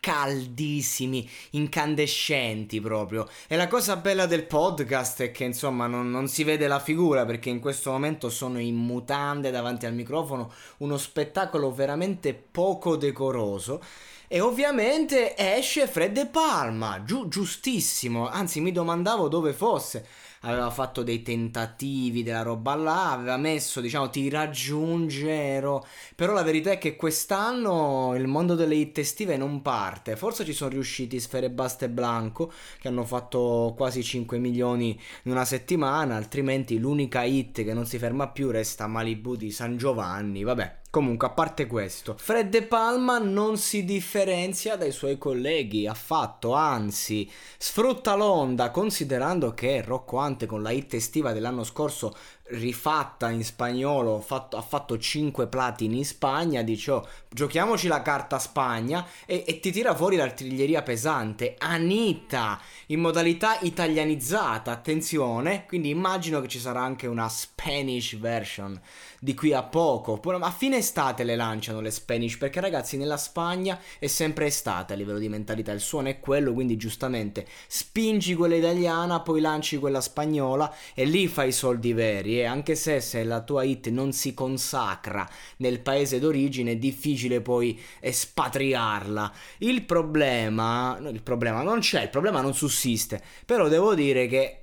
caldissimi, incandescenti proprio. E la cosa bella del podcast è che insomma non si vede la figura, perché in questo momento sono in mutande davanti al microfono, uno spettacolo veramente poco decoroso. E ovviamente esce Fred De Palma, giustissimo, anzi mi domandavo dove fosse. Aveva fatto dei tentativi della roba là, aveva messo, diciamo, ti raggiungerò. Però la verità è che quest'anno il mondo delle hit estive non parte. Forse ci sono riusciti Sfera Ebbasta e Blanco, che hanno fatto quasi 5 milioni in una settimana, altrimenti l'unica hit che non si ferma più resta Malibu di San Giovanni, vabbè. Comunque, a parte questo, Fred De Palma non si differenzia dai suoi colleghi affatto, anzi sfrutta l'onda, considerando che Rocco Ante con la hit estiva dell'anno scorso rifatta in spagnolo ha fatto 5 platini in Spagna. Dice: oh, giochiamoci la carta Spagna, e ti tira fuori l'artiglieria pesante. Anitta in modalità italianizzata, attenzione, quindi immagino che ci sarà anche una Spanish version di qui a poco. A fine estate le lanciano le Spanish, perché ragazzi nella Spagna è sempre estate a livello di mentalità, il suono è quello, quindi giustamente spingi quella italiana, poi lanci quella spagnola e lì fai i soldi veri. E anche se la tua hit non si consacra nel paese d'origine, è difficile poi espatriarla. Il problema non c'è, il problema non sussiste, però devo dire che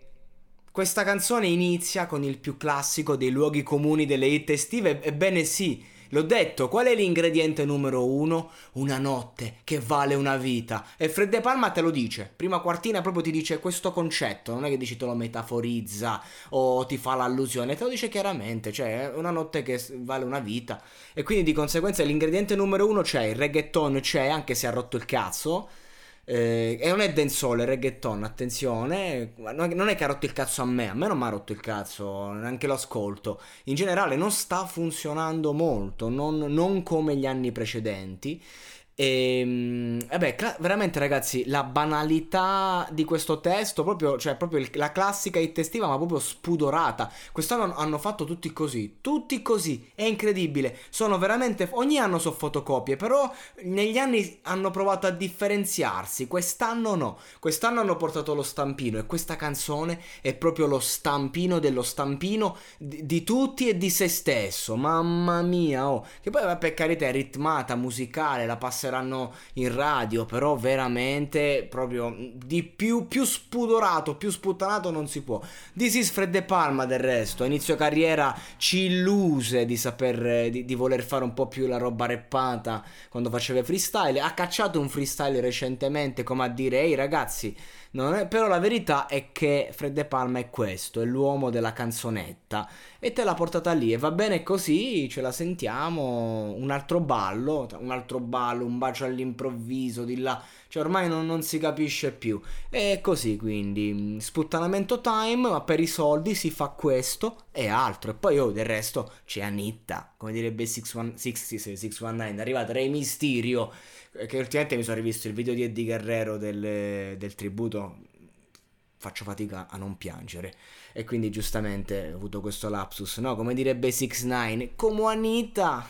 questa canzone inizia con il più classico dei luoghi comuni delle hit estive. Ebbene sì, l'ho detto, qual è l'ingrediente numero 1? Una notte che vale una vita. E Fred De Palma te lo dice, prima quartina proprio ti dice questo concetto, non è che dici te lo metaforizza o ti fa l'allusione, te lo dice chiaramente, cioè una notte che vale una vita. E quindi di conseguenza l'ingrediente numero 1 c'è, il reggaeton c'è, anche se ha rotto il cazzo. E non è dancehall, è reggaeton, attenzione, non è che ha rotto il cazzo a me non mi ha rotto il cazzo, neanche lo ascolto, in generale non sta funzionando molto, non come gli anni precedenti. E vabbè, veramente ragazzi, la banalità di questo testo la classica hit estiva, ma proprio spudorata. Quest'anno hanno fatto tutti così, è incredibile. Sono veramente, ogni anno sono fotocopie, però negli anni hanno provato a differenziarsi, quest'anno no, quest'anno hanno portato lo stampino, e questa canzone è proprio lo stampino dello stampino di tutti e di se stesso. Mamma mia, oh, che poi per carità è ritmata, musicale, la passerà in radio, però veramente proprio di più spudorato, più sputtanato non si può. This is Fred De Palma, del resto a inizio carriera ci illuse di saper di voler fare un po' più la roba rappata quando faceva freestyle. Ha cacciato un freestyle recentemente, come a dire: ehi ragazzi, non è... Però la verità è che Fred De Palma è questo, è l'uomo della canzonetta e te l'ha portata lì, e va bene così, ce la sentiamo. Un altro ballo, un bacio all'improvviso di là, cioè ormai non si capisce più. E così, quindi sputtanamento time, ma per i soldi si fa questo e altro. E poi del resto c'è Anitta, come direbbe 619, è arrivato Rey Mysterio, che ultimamente mi sono rivisto il video di Eddie Guerrero del tributo, faccio fatica a non piangere, e quindi giustamente ho avuto questo lapsus, no? Come direbbe 6ix9ine, come Anitta.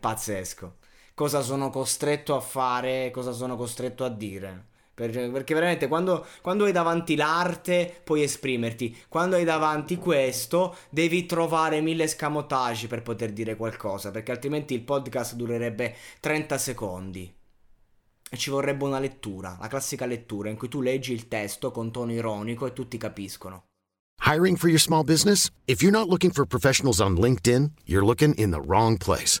Pazzesco. cosa sono costretto a fare, cosa sono costretto a dire. Perché veramente quando hai davanti l'arte puoi esprimerti, quando hai davanti questo devi trovare mille escamotage per poter dire qualcosa, perché altrimenti il podcast durerebbe 30 secondi e ci vorrebbe una lettura, la classica lettura in cui tu leggi il testo con tono ironico e tutti capiscono. Hiring for your small business? If you're not looking for professionals on LinkedIn, you're looking in the wrong place.